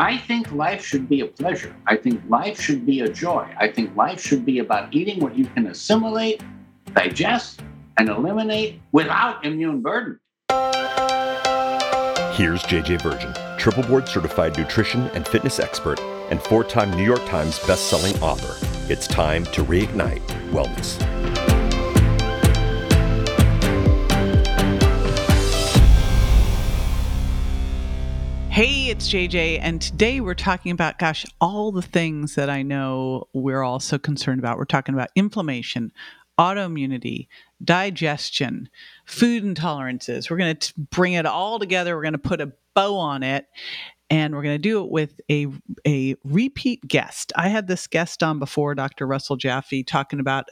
I think life should be a pleasure. I think life should be a joy. I think life should be about eating what you can assimilate, digest, and eliminate without immune burden. Here's JJ Virgin, triple board certified nutrition and fitness expert and four-time New York Times best-selling author. It's time to reignite wellness. Hey, it's JJ, and today we're talking about, gosh, all the things that I know we're all so concerned about. We're talking about inflammation, autoimmunity, digestion, food intolerances. We're going to bring it all together. We're going to put a bow on it, and we're going to do it with a repeat guest. I had this guest on before, Dr. Russell Jaffe, talking about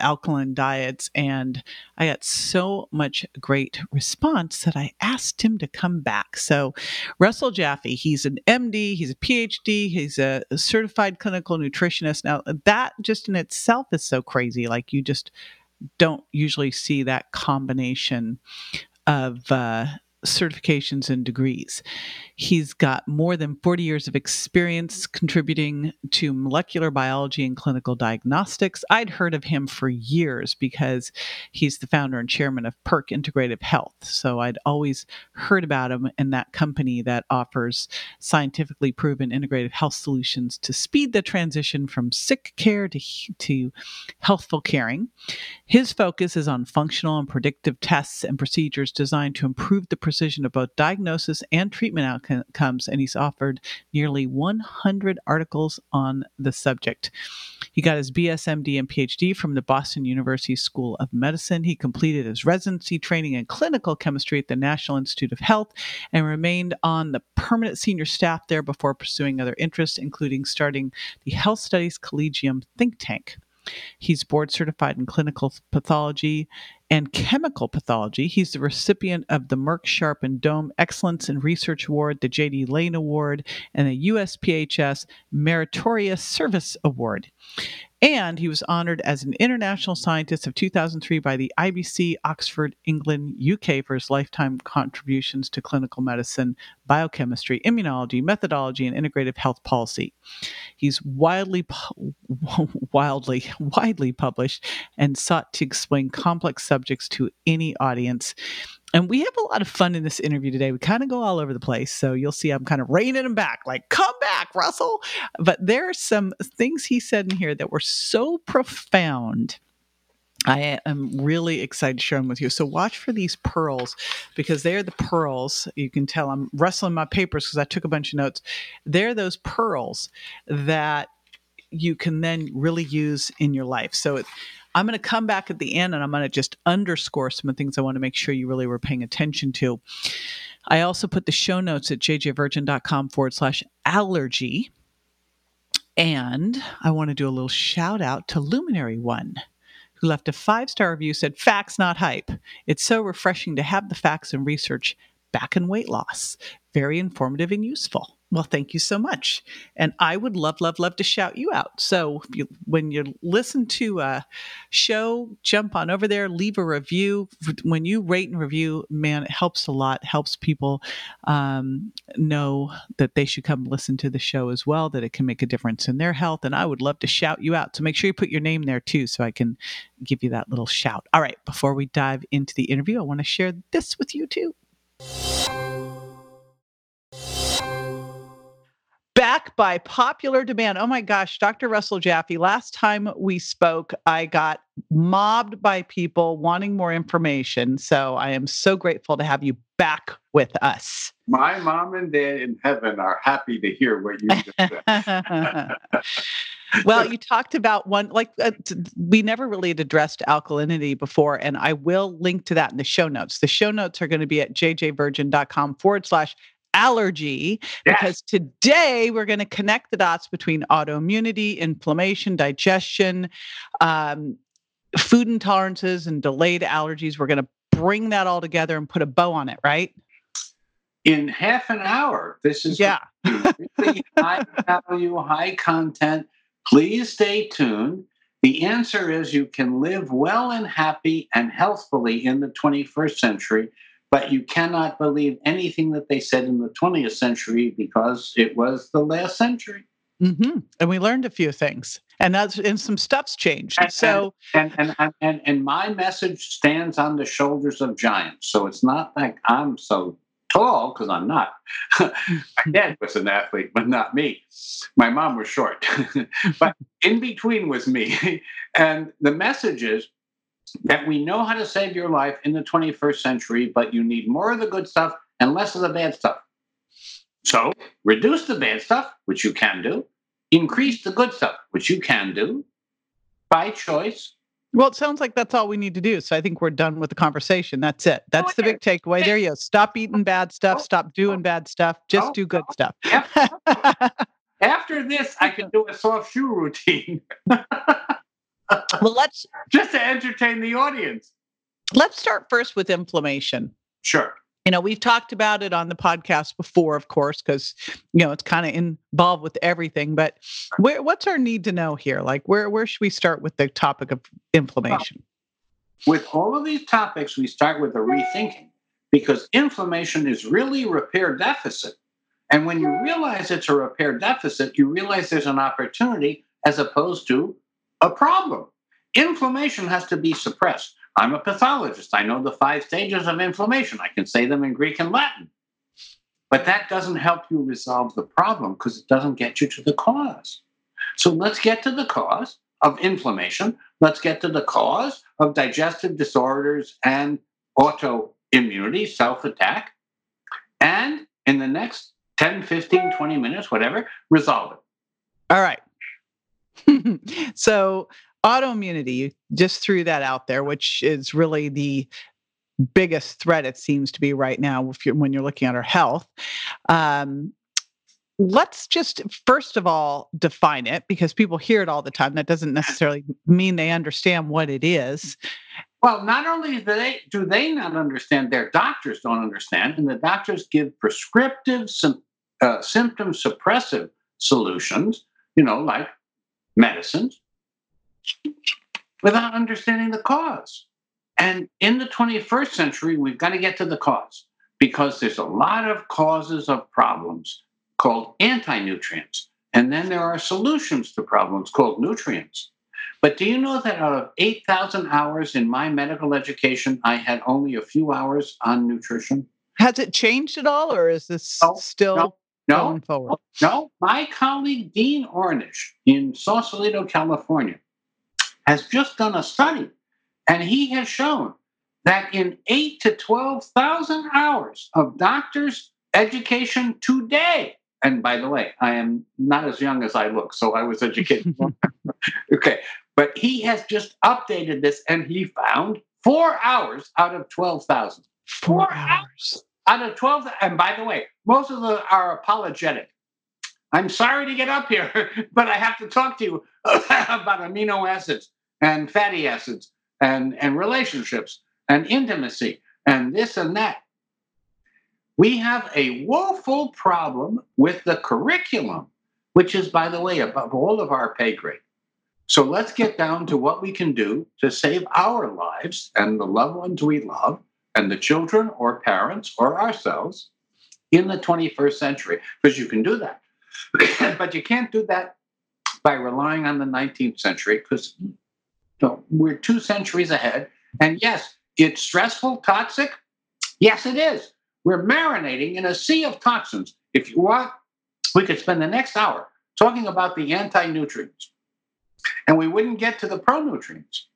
alkaline diets, and I got so much great response that I asked him to come back. So Russell Jaffe, he's an MD, he's a PhD, he's a certified clinical nutritionist. Now that just in itself is so crazy. Like you just don't usually see that combination of certifications and degrees. He's got more than 40 years of experience contributing to molecular biology and clinical diagnostics. I'd heard of him for years because he's the founder and chairman of Perk Integrative Health. So I'd always heard about him and that company that offers scientifically proven integrative health solutions to speed the transition from sick care to healthful caring. His focus is on functional and predictive tests and procedures designed to improve the precision of both diagnosis and treatment outcomes, and he's offered nearly 100 articles on the subject. He got his BS, MD, and PhD from the Boston University School of Medicine. He completed his residency training in clinical chemistry at the National Institute of Health and remained on the permanent senior staff there before pursuing other interests, including starting the Health Studies Collegium think tank. He's board certified in clinical pathology and chemical pathology. He's the recipient of the Merck Sharp and Dome Excellence in Research Award, the J.D. Lane Award, and the USPHS Meritorious Service Award. And he was honored as an International Scientist of 2003 by the IBC, Oxford, England, UK for his lifetime contributions to clinical medicine, biochemistry, immunology, methodology, and integrative health policy. He's widely published and sought to explain complex subjects to any audience. And we have a lot of fun in this interview today. We kind of go all over the place. So you'll see I'm kind of reining him back, like, come back, Russell. But there are some things he said in here that were so profound. I am really excited to share them with you. So watch for these pearls because they're the pearls. You can tell I'm rustling my papers because I took a bunch of notes. They're those pearls that you can then really use in your life. So I'm going to come back at the end and I'm going to just underscore some of the things I want to make sure you really were paying attention to. I also put the show notes at jjvirgin.com/allergy. And I want to do a little shout out to Luminary One, who left a 5-star review, said, facts, not hype. It's so refreshing to have the facts and research back in weight loss. Very informative and useful. Well, thank you so much. And I would love to shout you out. So if you, when you listen to a show, jump on over there, leave a review. When you rate and review, man, it helps a lot, helps people know that they should come listen to the show as well, that it can make a difference in their health. And I would love to shout you out. So make sure you put your name there too, so I can give you that little shout. All right, before we dive into the interview, I want to share this with you too. Back by popular demand. Oh my gosh, Dr. Russell Jaffe, last time we spoke, I got mobbed by people wanting more information. So I am so grateful to have you back with us. My mom and dad in heaven are happy to hear what you just said. Well, you talked about one, like we never really had addressed alkalinity before, and I will link to that in the show notes. The show notes are going to be at jjvirgin.com/allergy, because today we're going to connect the dots between autoimmunity, inflammation, digestion, food intolerances, and delayed allergies. We're going to bring that all together and put a bow on it, right? In half an hour. This is really high value, high content. Please stay tuned. The answer is you can live well and happy and healthfully in the 21st century But you cannot believe anything that they said in the 20th century because it was the last century. Mm-hmm. And we learned a few things, and some stuff's changed. And my message stands on the shoulders of giants. So it's not like I'm so tall, because I'm not. My dad was an athlete, but not me. My mom was short, but in between was me. And the message is that we know how to save your life in the 21st century, but you need more of the good stuff and less of the bad stuff. So reduce the bad stuff, which you can do, increase the good stuff, which you can do, by choice. Well, it sounds like that's all we need to do. So I think we're done with the conversation. That's it. That's the big takeaway. There you go. Stop eating bad stuff. Stop doing bad stuff. Just do good stuff. After this, I can do a soft shoe routine. Well, let's just to entertain the audience. Let's start first with inflammation. Sure. You know, we've talked about it on the podcast before, of course, because, you know, it's kind of involved with everything. But what's our need to know here? Like, where should we start with the topic of inflammation? Well, with all of these topics, we start with a rethinking, because inflammation is really repair deficit. And when you realize it's a repair deficit, you realize there's an opportunity as opposed to a problem. Inflammation has to be suppressed. I'm a pathologist. I know the 5 stages of inflammation. I can say them in Greek and Latin. But that doesn't help you resolve the problem because it doesn't get you to the cause. So let's get to the cause of inflammation. Let's get to the cause of digestive disorders and autoimmunity, self-attack. And in the next 10, 15, 20 minutes, whatever, resolve it. All right. So autoimmunity, you just threw that out there, which is really the biggest threat it seems to be right now when you're looking at our health. Let's just, first of all, define it, because people hear it all the time. That doesn't necessarily mean they understand what it is. Well, not only do they not understand, their doctors don't understand, and the doctors give prescriptive symptom suppressive solutions, you know, like medicines, without understanding the cause. And in the 21st century, we've got to get to the cause, because there's a lot of causes of problems called anti-nutrients. And then there are solutions to problems called nutrients. But do you know that out of 8,000 hours in my medical education, I had only a few hours on nutrition? Has it changed at all, or is this going forward? No, my colleague, Dean Ornish in Sausalito, California, has just done a study, and he has shown that in 8 to 12,000 hours of doctors' education today, and by the way, I am not as young as I look, so I was educated. Okay, but he has just updated this, and he found 4 hours out of 12,000. 4 hours out of 12, and by the way, most of them are apologetic. I'm sorry to get up here, but I have to talk to you about amino acids and fatty acids and relationships and intimacy and this and that. We have a woeful problem with the curriculum, which is, by the way, above all of our pay grade. So let's get down to what we can do to save our lives and the loved ones we love and the children or parents or ourselves in the 21st century, because you can do that. But you can't do that by relying on the 19th century, because we're 2 centuries ahead. And yes, it's stressful, toxic. Yes, it is. We're marinating in a sea of toxins. If you want, we could spend the next hour talking about the anti-nutrients, and we wouldn't get to the pro-nutrients,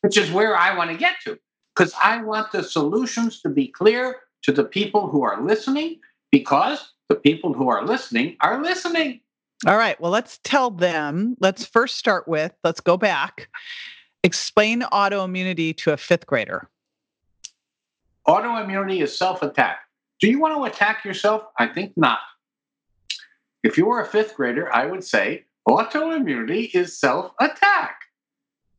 which is where I want to get to, because I want the solutions to be clear to the people who are listening, because the people who are listening are listening. All right. Well, let's tell them. Let's first start with, let's go back. Explain autoimmunity to a 5th grader. Autoimmunity is self-attack. Do you want to attack yourself? I think not. If you were a 5th grader, I would say autoimmunity is self-attack.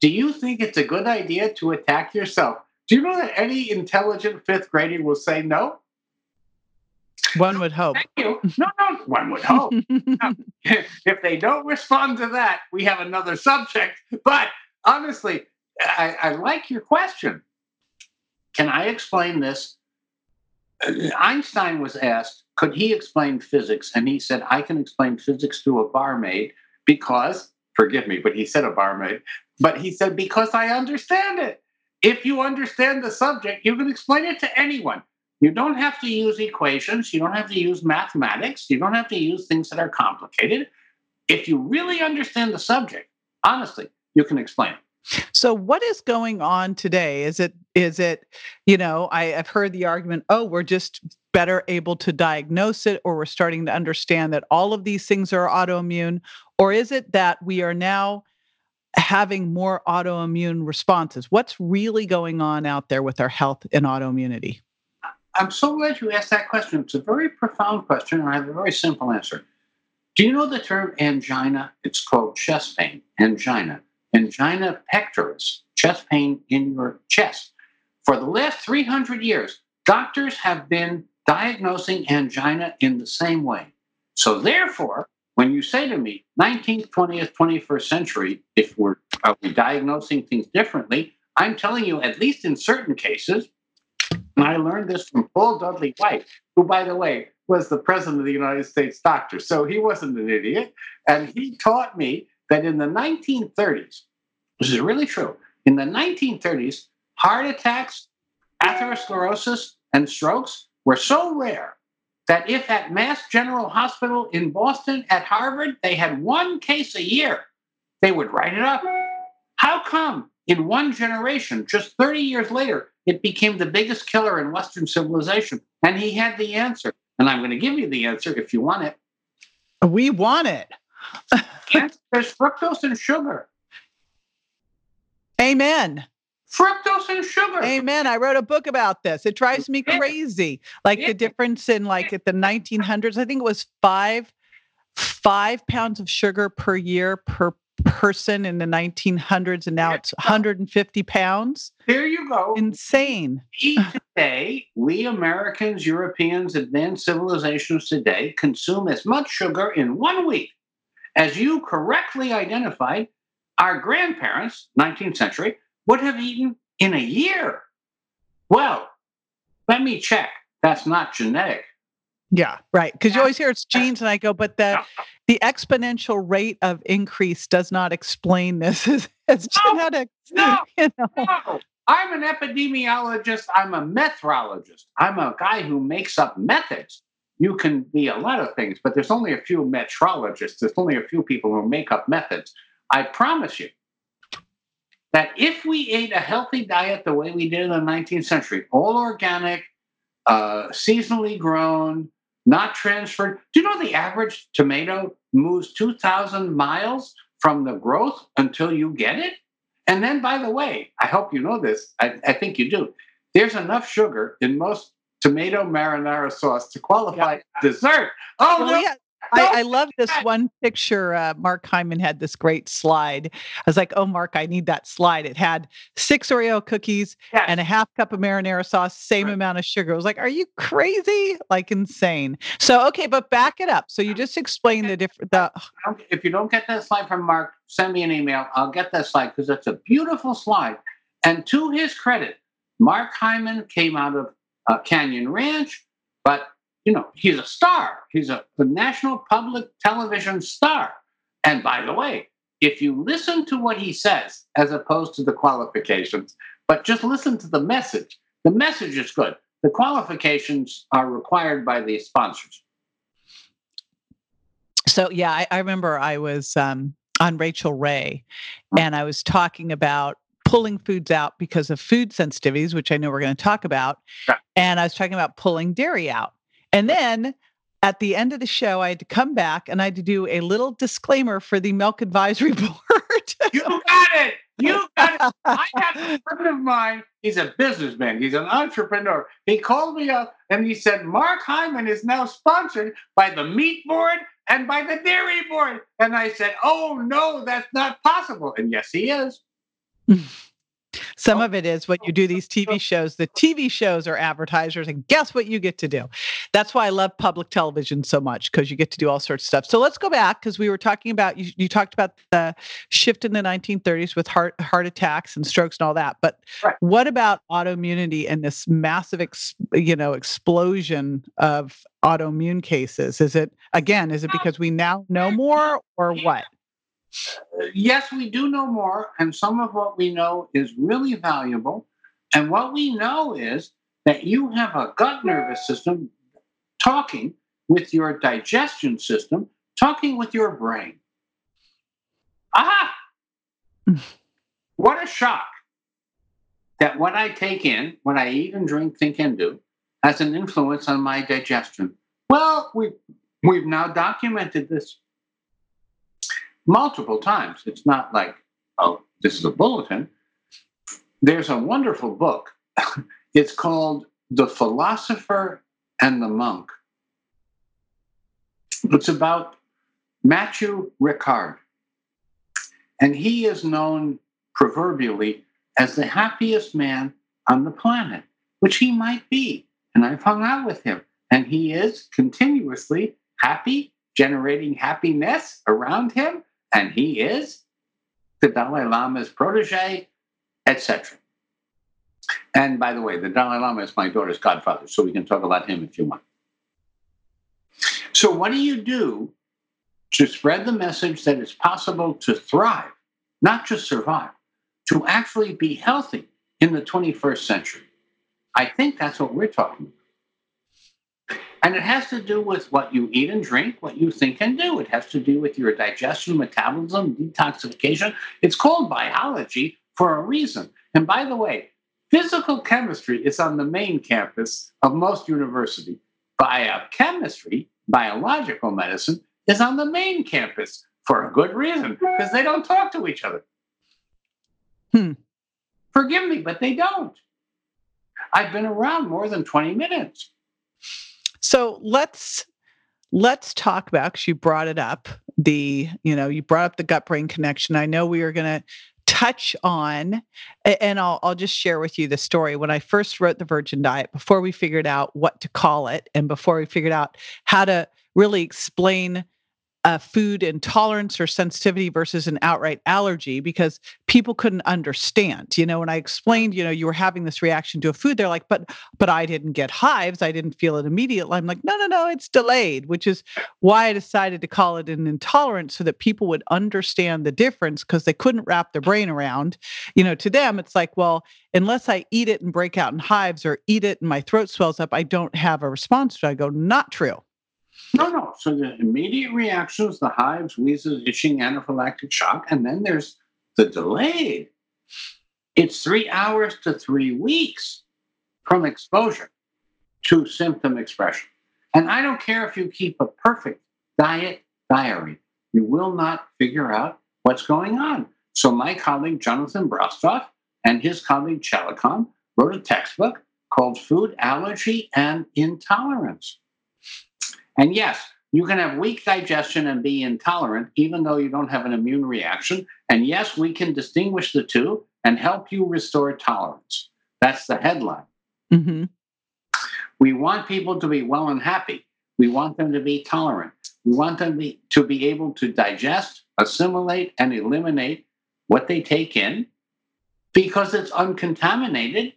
Do you think it's a good idea to attack yourself? Do you know that any intelligent 5th grader will say no? One would hope. Thank you. No, one would hope. Now, if they don't respond to that, we have another subject. But honestly, I like your question. Can I explain this Einstein was asked, could he explain physics? And he said, I can explain physics to a barmaid because, forgive me, but he said a barmaid, but he said, because I understand it. If you understand the subject, you can explain it to anyone. You don't have to use equations. You don't have to use mathematics. You don't have to use things that are complicated. If you really understand the subject, honestly, you can explain it. So what is going on today? Is it, you know, I've heard the argument, oh, we're just better able to diagnose it, or we're starting to understand that all of these things are autoimmune, or is it that we are now having more autoimmune responses? What's really going on out there with our health and autoimmunity? I'm so glad you asked that question. It's a very profound question, and I have a very simple answer. Do you know the term angina? It's called chest pain, angina. Angina pectoris, chest pain in your chest. For the last 300 years, doctors have been diagnosing angina in the same way. So therefore, when you say to me, 19th, 20th, 21st century, if are we diagnosing things differently, I'm telling you, at least in certain cases, and I learned this from Paul Dudley White, who, by the way, was the president of the United States doctor, so he wasn't an idiot, and he taught me that in the 1930s, this is really true, in the 1930s, heart attacks, atherosclerosis, and strokes were so rare that if at Mass General Hospital in Boston, at Harvard, they had one case a year, they would write it up. How come in one generation, just 30 years later, it became the biggest killer in Western civilization? And he had the answer. And I'm going to give you the answer if you want it. We want it. There's fructose and sugar. Amen. Fructose and sugar. Amen. I wrote a book about this. It drives me crazy. Like the difference in, like, at the 1900s, I think it was five pounds of sugar per year per person in the 1900s, and now it's 150 pounds. There you go. Insane. Today, we Americans, Europeans, advanced civilizations today consume as much sugar in 1 week, as you correctly identified, our grandparents, 19th century, would have eaten in a year. Well, let me check. That's not genetic. Yeah, right. Because you always hear it's genes, and I go, but the exponential rate of increase does not explain this as genetics. No. I'm an epidemiologist. I'm a methodologist. I'm a guy who makes up methods. You can be a lot of things, but there's only a few metrologists. There's only a few people who make up methods. I promise you that if we ate a healthy diet the way we did in the 19th century, all organic, seasonally grown, not transferred. Do you know the average tomato moves 2,000 miles from the growth until you get it? And then, by the way, I hope you know this. I think you do. There's enough sugar in most tomato marinara sauce to qualify dessert. Oh, well, no. Yeah. I love this one picture. Mark Hyman had this great slide. I was like, oh, Mark, I need that slide. It had 6 Oreo cookies and a half cup of marinara sauce, same amount of sugar. I was like, are you crazy? Like, insane. So, okay, but back it up. So you just explained the different... If you don't get that slide from Mark, send me an email. I'll get that slide because it's a beautiful slide. And to his credit, Mark Hyman came out of Canyon Ranch, but... You know, he's a star. He's a national public television star. And by the way, if you listen to what he says, as opposed to the qualifications, but just listen to the message is good. The qualifications are required by the sponsors. So, yeah, I remember I was on Rachel Ray, and I was talking about pulling foods out because of food sensitivities, which I know we're going to talk about. Right. And I was talking about pulling dairy out. And then at the end of the show, I had to come back and I had to do a little disclaimer for the Milk Advisory Board. You got it. I have a friend of mine. He's a businessman. He's an entrepreneur. He called me up and he said, Mark Hyman is now sponsored by the Meat Board and by the Dairy Board. And I said, oh, no, that's not possible. And yes, he is. Some of it is when you do these TV shows, the TV shows are advertisers, and guess what you get to do? That's why I love public television so much, because you get to do all sorts of stuff. So let's go back, because we were talking about, you talked about the shift in the 1930s with heart attacks and strokes and all that. But what about autoimmunity and this massive, explosion of autoimmune cases? Is it because we now know more, or what? Yes, we do know more, and some of what we know is really valuable. And what we know is that you have a gut nervous system talking with your digestion system, talking with your brain. Aha! What a shock that what I take in, what I eat and drink, think and do, has an influence on my digestion. Well, we've now documented this multiple times. It's not like, oh, this is a bulletin. There's a wonderful book. It's called The Philosopher and the Monk. It's about Matthieu Ricard. And he is known proverbially as the happiest man on the planet, which he might be. And I've hung out with him. And he is continuously happy, generating happiness around him. And he is the Dalai Lama's protege, etc. And by the way, the Dalai Lama is my daughter's godfather, so we can talk about him if you want. So what do you do to spread the message that it's possible to thrive, not just survive, to actually be healthy in the 21st century? I think that's what we're talking about. And it has to do with what you eat and drink, what you think and do. It has to do with your digestion, metabolism, detoxification. It's called biology for a reason. And by the way, physical chemistry is on the main campus of most universities. Biochemistry, biological medicine, is on the main campus for a good reason, because they don't talk to each other. Forgive me, but they don't. I've been around more than 20 minutes. So let's talk about, because you brought it up, the gut-brain connection. I know we are going to touch on, and I'll just share with you the story. When I first wrote The Virgin Diet, before we figured out what to call it, and before we figured out how to really explain food intolerance or sensitivity versus an outright allergy, because people couldn't understand. When I explained, you were having this reaction to a food, they're like, but I didn't get hives. I didn't feel it immediately. I'm like, no, it's delayed, which is why I decided to call it an intolerance, so that people would understand the difference, because they couldn't wrap their brain around. To them, it's like, well, unless I eat it and break out in hives or eat it and my throat swells up, I don't have a response to it. I go, not true. No. So the immediate reactions, the hives, wheezes, itching, anaphylactic shock, and then there's the delayed. It's 3 hours to 3 weeks from exposure to symptom expression. And I don't care if you keep a perfect diet diary. You will not figure out what's going on. So my colleague, Jonathan Brostoff, and his colleague, Chalicon, wrote a textbook called Food Allergy and Intolerance. And yes, you can have weak digestion and be intolerant, even though you don't have an immune reaction. And yes, we can distinguish the two and help you restore tolerance. That's the headline. Mm-hmm. We want people to be well and happy. We want them to be tolerant. We want them to be able to digest, assimilate, and eliminate what they take in, because it's uncontaminated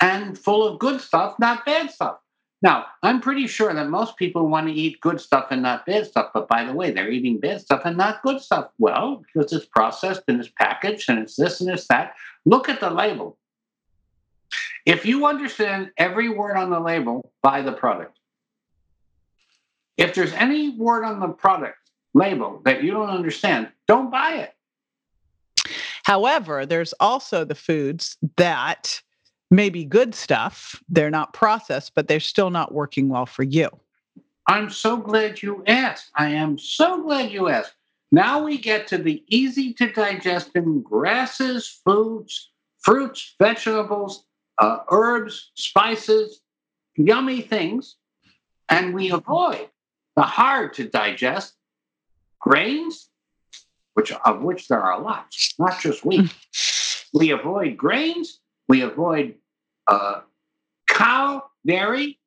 and full of good stuff, not bad stuff. Now, I'm pretty sure that most people want to eat good stuff and not bad stuff, but by the way, they're eating bad stuff and not good stuff. Well, because it's processed and it's packaged and it's this and it's that. Look at the label. If you understand every word on the label, buy the product. If there's any word on the product label that you don't understand, don't buy it. However, there's also the foods that maybe good stuff, they're not processed, but they're still not working well for you. I am so glad you asked. Now we get to the easy to digest in grasses, foods, fruits, vegetables, herbs, spices, yummy things. And we avoid the hard to digest grains, which there are lots, not just wheat. We avoid grains. We avoid cow, dairy,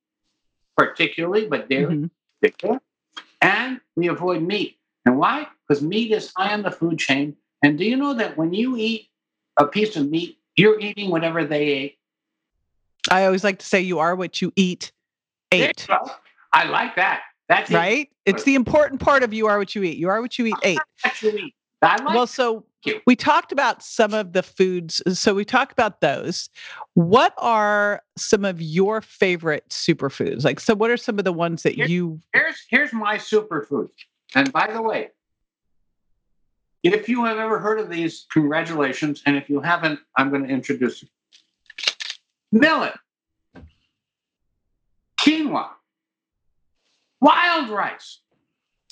particularly, but dairy in particular. And we avoid meat. And why? Because meat is high on the food chain. And do you know that when you eat a piece of meat, you're eating whatever they ate? I always like to say you are what you ate. I like that. That's it. Right? It's the important part of you are what you eat. You are what you eat, ate. Well, so we talked about some of the foods. So we talked about those. What are some of your favorite superfoods? Like, so what are some of the ones that Here's my superfood. And by the way, if you have ever heard of these, congratulations. And if you haven't, I'm going to introduce you. Millet, quinoa, wild rice.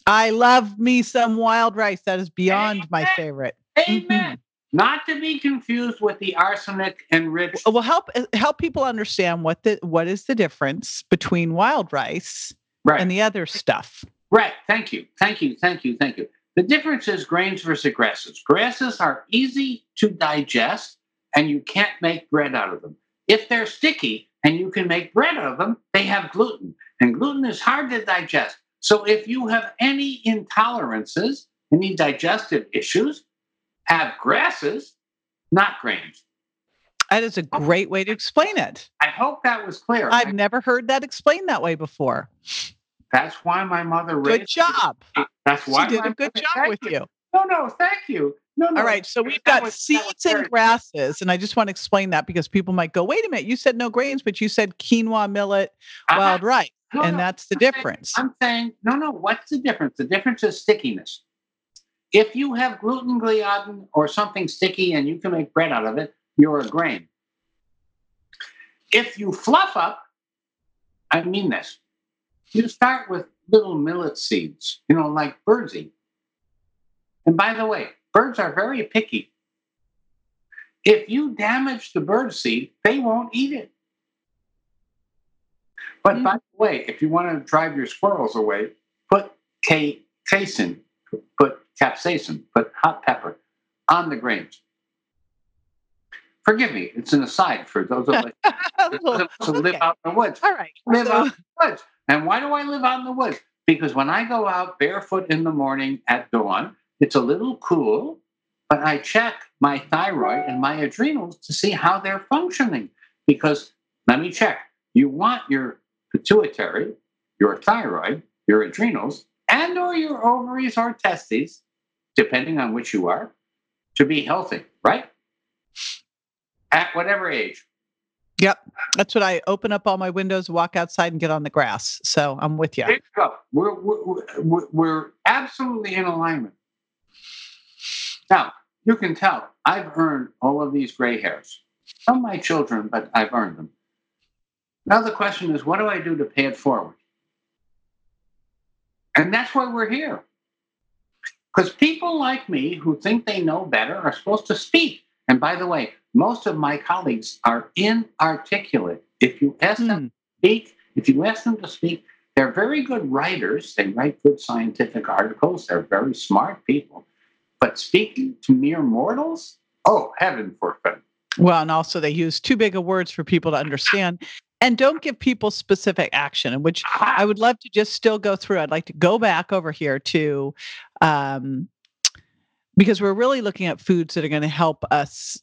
I love me some wild rice. That is beyond my favorite. Amen. Mm-hmm. Not to be confused with the arsenic enriched. Well, help people understand what is the difference between wild rice and the other stuff. Right. Thank you. The difference is grains versus grasses. Grasses are easy to digest, and you can't make bread out of them. If they're sticky and you can make bread out of them, they have gluten, and gluten is hard to digest. So if you have any intolerances, any digestive issues, have grasses, not grains. That is a great way to explain it. I hope that was clear. I've never heard that explained that way before. That's why my mother raised. Good job. That's why she did a good job with you. No, thank you. No. All right, so we've got seeds and grasses, and I just want to explain that because people might go, wait a minute, you said no grains, but you said quinoa, millet, wild rice, that's the difference. I'm saying, what's the difference? The difference is stickiness. If you have gluten, gliadin, or something sticky and you can make bread out of it, you're a grain. If you fluff up, I mean this, you start with little millet seeds, like birdseed. And by the way, birds are very picky. If you damage the bird seed, they won't eat it. But by the way, if you want to drive your squirrels away, put capsaicin, put hot pepper on the grains. Forgive me, it's an aside for those of us who live out in the woods. All right. Out in the woods. And why do I live out in the woods? Because when I go out barefoot in the morning at dawn, it's a little cool, but I check my thyroid and my adrenals to see how they're functioning. Because, let me check, you want your pituitary, your thyroid, your adrenals, and or your ovaries or testes, depending on which you are, to be healthy, right? At whatever age. Yep. That's what I open up all my windows, walk outside, and get on the grass. So I'm with you. There you go. We're absolutely in alignment. Now, you can tell I've earned all of these gray hairs. Some my children, but I've earned them. Now the question is, what do I do to pay it forward? And that's why we're here. Because people like me who think they know better are supposed to speak. And by the way, most of my colleagues are inarticulate. If you ask them to speak, they're very good writers. They write good scientific articles. They're very smart people. But speaking to mere mortals? Oh, heaven forbid. Well, and also they use too big of words for people to understand and don't give people specific action, which I would love to just still go through. I'd like to go back over here to, because we're really looking at foods that are going to help us,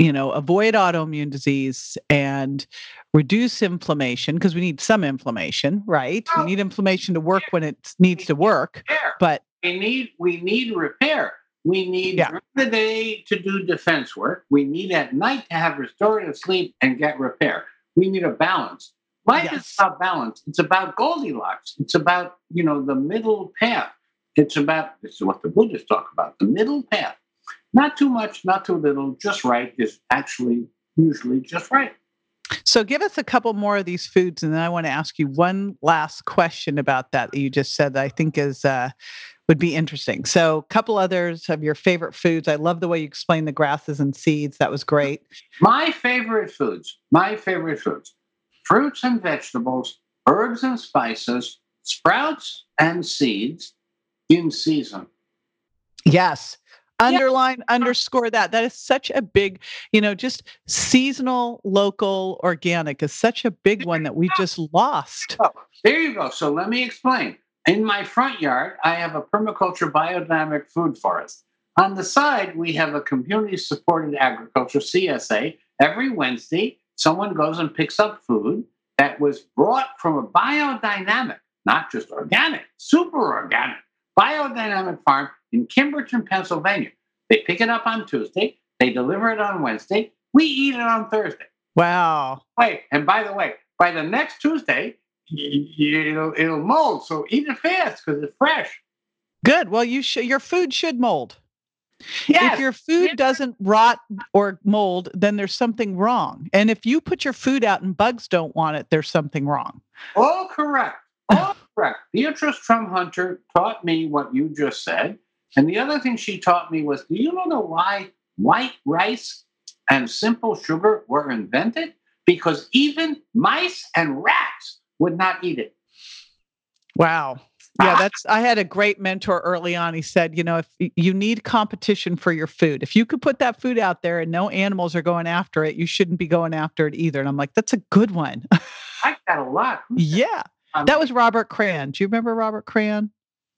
avoid autoimmune disease and reduce inflammation, because we need some inflammation, right? We need inflammation to work when it needs to work, but... We need repair. We need during the day to do defense work. We need at night to have restorative sleep and get repair. We need a balance. Life is about balance. It's about Goldilocks. It's about, the middle path. It's about, this is what the Buddhists talk about, the middle path. Not too much, not too little, just right is actually usually just right. So give us a couple more of these foods, and then I want to ask you one last question about that you just said that I think is would be interesting. So a couple others of your favorite foods. I love the way you explained the grasses and seeds. That was great. My favorite foods, fruits and vegetables, herbs and spices, sprouts and seeds in season. Yes. Underline, underscore that. That is such a big, you know, just seasonal, local, organic is such a big one that we just lost. Oh, there you go. So let me explain. In my front yard, I have a permaculture biodynamic food forest. On the side, we have a community-supported agriculture, CSA. Every Wednesday, someone goes and picks up food that was brought from a biodynamic, not just organic, super organic, biodynamic farm in Kimberton, Pennsylvania. They pick it up on Tuesday. They deliver it on Wednesday. We eat it on Thursday. Wow. Wait, and by the way, by the next Tuesday, it'll mold. So eat it fast because it's fresh. Good. Well, your food should mold. Yes. If your food doesn't rot or mold, then there's something wrong. And if you put your food out and bugs don't want it, there's something wrong. All correct. All correct. Beatrice Trum Hunter taught me what you just said. And the other thing she taught me was, do you know why white rice and simple sugar were invented? Because even mice and rats would not eat it. Wow. Yeah, I had a great mentor early on. He said, you know, if you need competition for your food, if you could put that food out there and no animals are going after it, you shouldn't be going after it either. And I'm like, that's a good one. I got a lot. Yeah. That was Robert Cran. Do you remember Robert Cran?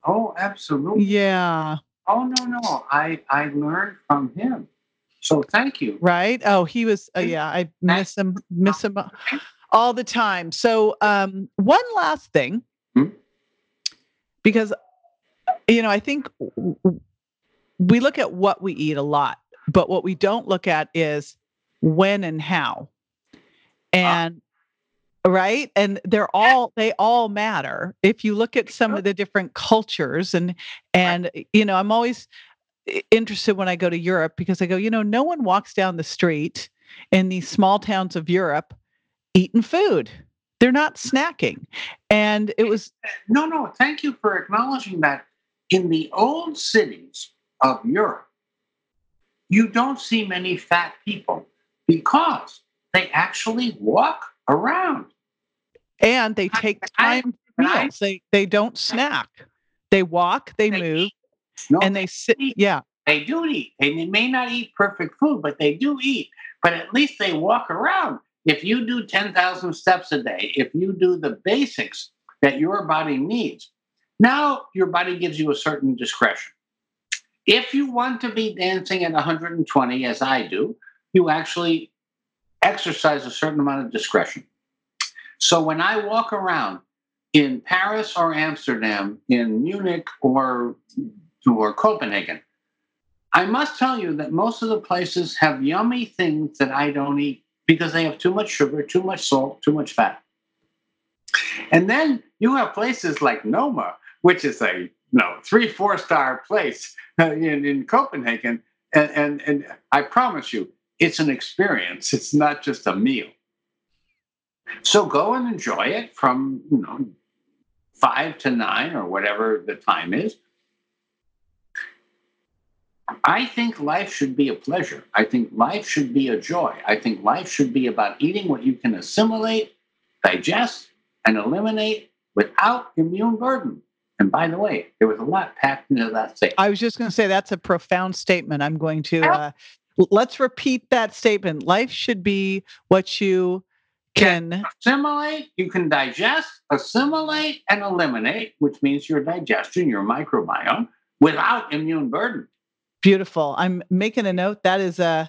Oh, absolutely. Yeah. Oh, no. I learned from him. So thank you. Right. Oh, he was, I miss him all the time. So one last thing. Hmm? Because, you know, I think we look at what we eat a lot, but what we don't look at is when and how. And, right? And they all matter. If you look at some of the different cultures and you know, I'm always interested when I go to Europe because I go, you know, no one walks down the street in these small towns of Europe eating food. They're not snacking. And it was... No. Thank you for acknowledging that. In the old cities of Europe, you don't see many fat people because they actually walk around. And they take time for meals. They don't snack. They walk, they move, and they sit. Eat. Yeah. They do eat. And they may not eat perfect food, but they do eat. But at least they walk around. If you do 10,000 steps a day, if you do the basics that your body needs, now your body gives you a certain discretion. If you want to be dancing at 120, as I do, you actually exercise a certain amount of discretion. So when I walk around in Paris or Amsterdam, in Munich or Copenhagen, I must tell you that most of the places have yummy things that I don't eat. Because they have too much sugar, too much salt, too much fat. And then you have places like Noma, which is a 3-4-star place in Copenhagen. And I promise you, it's an experience. It's not just a meal. So go and enjoy it from 5 to 9 or whatever the time is. I think life should be a pleasure. I think life should be a joy. I think life should be about eating what you can assimilate, digest, and eliminate without immune burden. And by the way, there was a lot packed into that statement. I was just going to say that's a profound statement. I'm going to, let's repeat that statement. Life should be what you can assimilate, you can digest, assimilate, and eliminate, which means your digestion, your microbiome, without immune burden. Beautiful. I'm making a note. That's a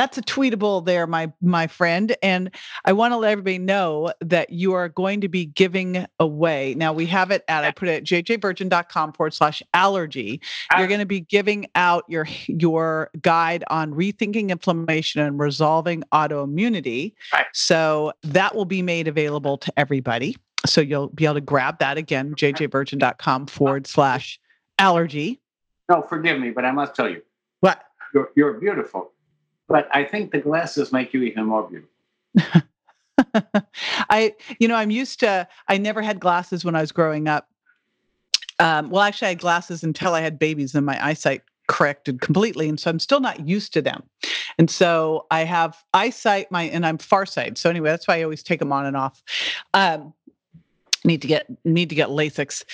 tweetable there, my friend. And I want to let everybody know that you are going to be giving away. Now we have it at, I put it at jjvirgin.com/allergy. You're going to be giving out your guide on rethinking inflammation and resolving autoimmunity. Right. So that will be made available to everybody. So you'll be able to grab that again, jjvirgin.com/allergy. No, forgive me, but I must tell you. What? You're beautiful. But I think the glasses make you even more beautiful. I never had glasses when I was growing up. I had glasses until I had babies and my eyesight corrected completely. And so I'm still not used to them. And so I have eyesight, and I'm farsighted. So anyway, that's why I always take them on and off. need to get LASIK.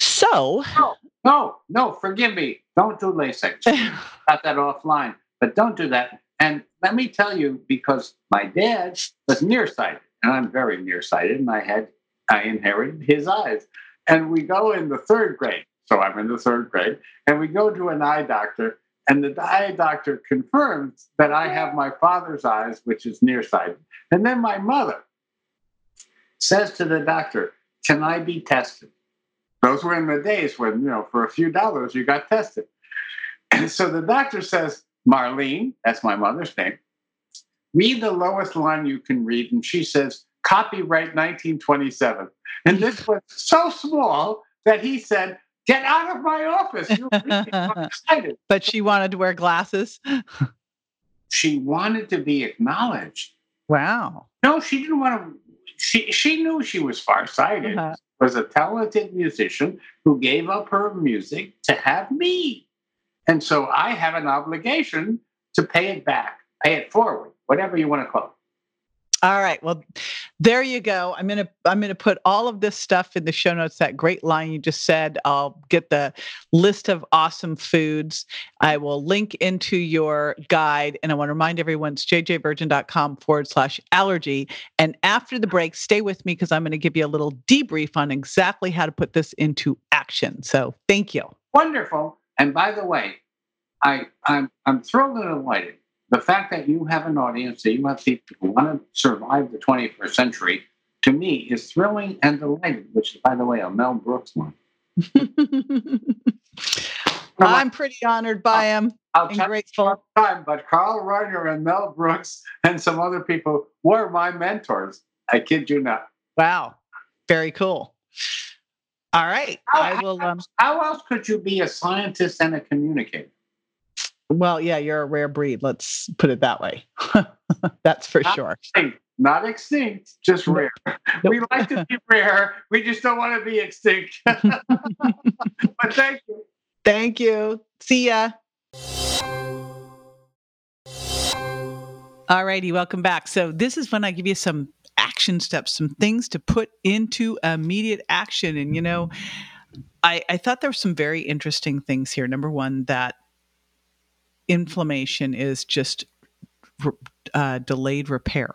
So no, forgive me. Don't do LASIK. Got that offline, but don't do that. And let me tell you, because my dad was nearsighted, and I'm very nearsighted, and I inherited his eyes. And we go in the third grade. So I'm in the third grade, and we go to an eye doctor, and the eye doctor confirms that I have my father's eyes, which is nearsighted. And then my mother says to the doctor, "Can I be tested?" Those were in the days when, for a few dollars, you got tested. And so the doctor says, "Marlene," that's my mother's name, "read the lowest line you can read." And she says, "Copyright 1927. And this was so small that he said, "Get out of my office. You're really excited." But she wanted to wear glasses. She wanted to be acknowledged. Wow. No, she didn't want to. She knew she was farsighted. Uh-huh. Was a talented musician who gave up her music to have me. And so I have an obligation to pay it back, pay it forward, whatever you want to call it. All right. Well, there you go. I'm gonna put all of this stuff in the show notes. That great line you just said. I'll get the list of awesome foods. I will link into your guide, and I want to remind everyone it's jjvirgin.com/allergy. And after the break, stay with me because I'm going to give you a little debrief on exactly how to put this into action. So thank you. Wonderful. And by the way, I'm thrilled and delighted. The fact that you have an audience, that you have people who want to survive the 21st century, to me, is thrilling and delighting, which is, by the way, a Mel Brooks one. I'm pretty honored by him. I'm grateful. But Carl Reiner and Mel Brooks and some other people were my mentors. I kid you not. Wow. Very cool. All right. How else could you be a scientist and a communicator? Well, yeah, you're a rare breed. Let's put it that way. That's for sure. Extinct. Not extinct, just rare. Nope. We like to be rare. We just don't want to be extinct. But thank you. Thank you. See ya. All righty. Welcome back. So this is when I give you some action steps, some things to put into immediate action. And, I thought there were some very interesting things here. Number one, that inflammation is just delayed repair.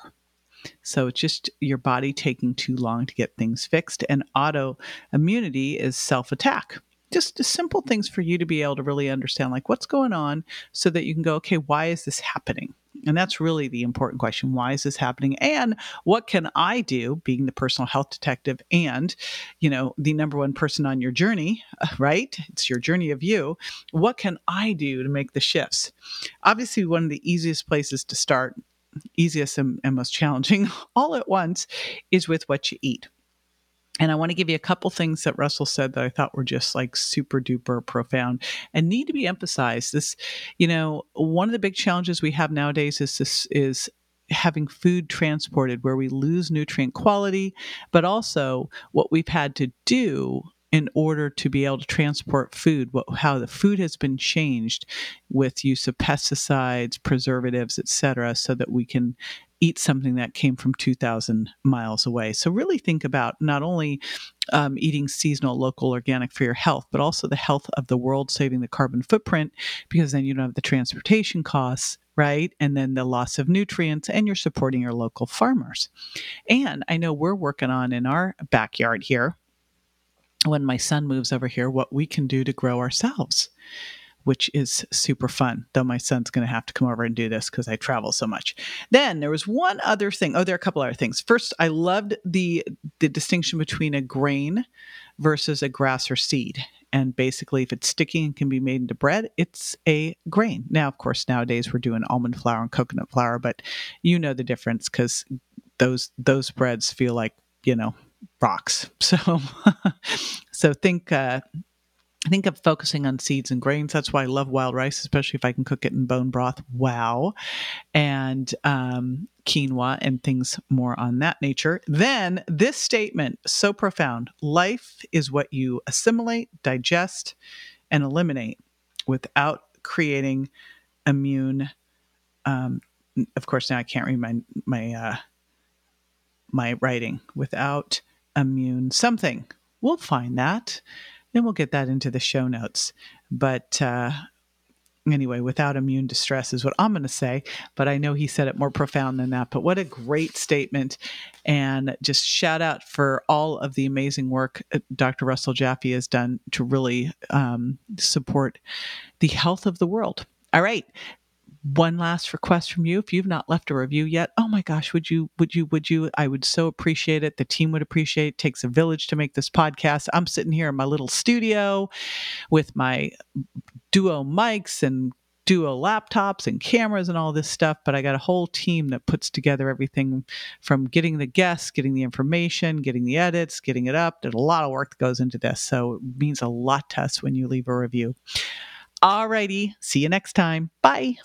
So it's just your body taking too long to get things fixed. And autoimmunity is self-attack. Just simple things for you to be able to really understand, like what's going on so that you can go, okay, why is this happening? And that's really the important question. Why is this happening? And what can I do, being the personal health detective and, the number one person on your journey, right? It's your journey of you. What can I do to make the shifts? Obviously, one of the easiest places to start, easiest and most challenging all at once, is with what you eat. And I want to give you a couple things that Russell said that I thought were just like super duper profound and need to be emphasized. This, one of the big challenges we have nowadays is having food transported, where we lose nutrient quality, but also what we've had to do in order to be able to transport food, how the food has been changed with use of pesticides, preservatives, et cetera, so that we can eat something that came from 2,000 miles away. So really think about not only eating seasonal, local, organic for your health, but also the health of the world, saving the carbon footprint, because then you don't have the transportation costs, right? And then the loss of nutrients, and you're supporting your local farmers. And I know we're working on in our backyard here, when my son moves over here, what we can do to grow ourselves, which is super fun, though my son's going to have to come over and do this because I travel so much. Then there was one other thing. Oh, there are a couple other things. First, I loved the distinction between a grain versus a grass or seed. And basically, if it's sticky and can be made into bread, it's a grain. Now, of course, nowadays we're doing almond flour and coconut flour, but you know the difference because those breads feel like, rocks. So I think I'm focusing on seeds and grains. That's why I love wild rice, especially if I can cook it in bone broth. Wow. And quinoa and things more on that nature. Then this statement, so profound. Life is what you assimilate, digest, and eliminate without creating immune. Of course, now I can't read my writing without immune something. We'll find that, and we'll get that into the show notes. But anyway, without immune distress is what I'm going to say, but I know he said it more profound than that. But what a great statement, and just shout out for all of the amazing work Dr. Russell Jaffe has done to really support the health of the world. All right. One last request from you. If you've not left a review yet, oh my gosh, would you? I would so appreciate it. The team would appreciate it. It takes a village to make this podcast. I'm sitting here in my little studio with my duo mics and duo laptops and cameras and all this stuff, but I got a whole team that puts together everything from getting the guests, getting the information, getting the edits, getting it up. There's a lot of work that goes into this. So it means a lot to us when you leave a review. Alrighty, see you next time. Bye.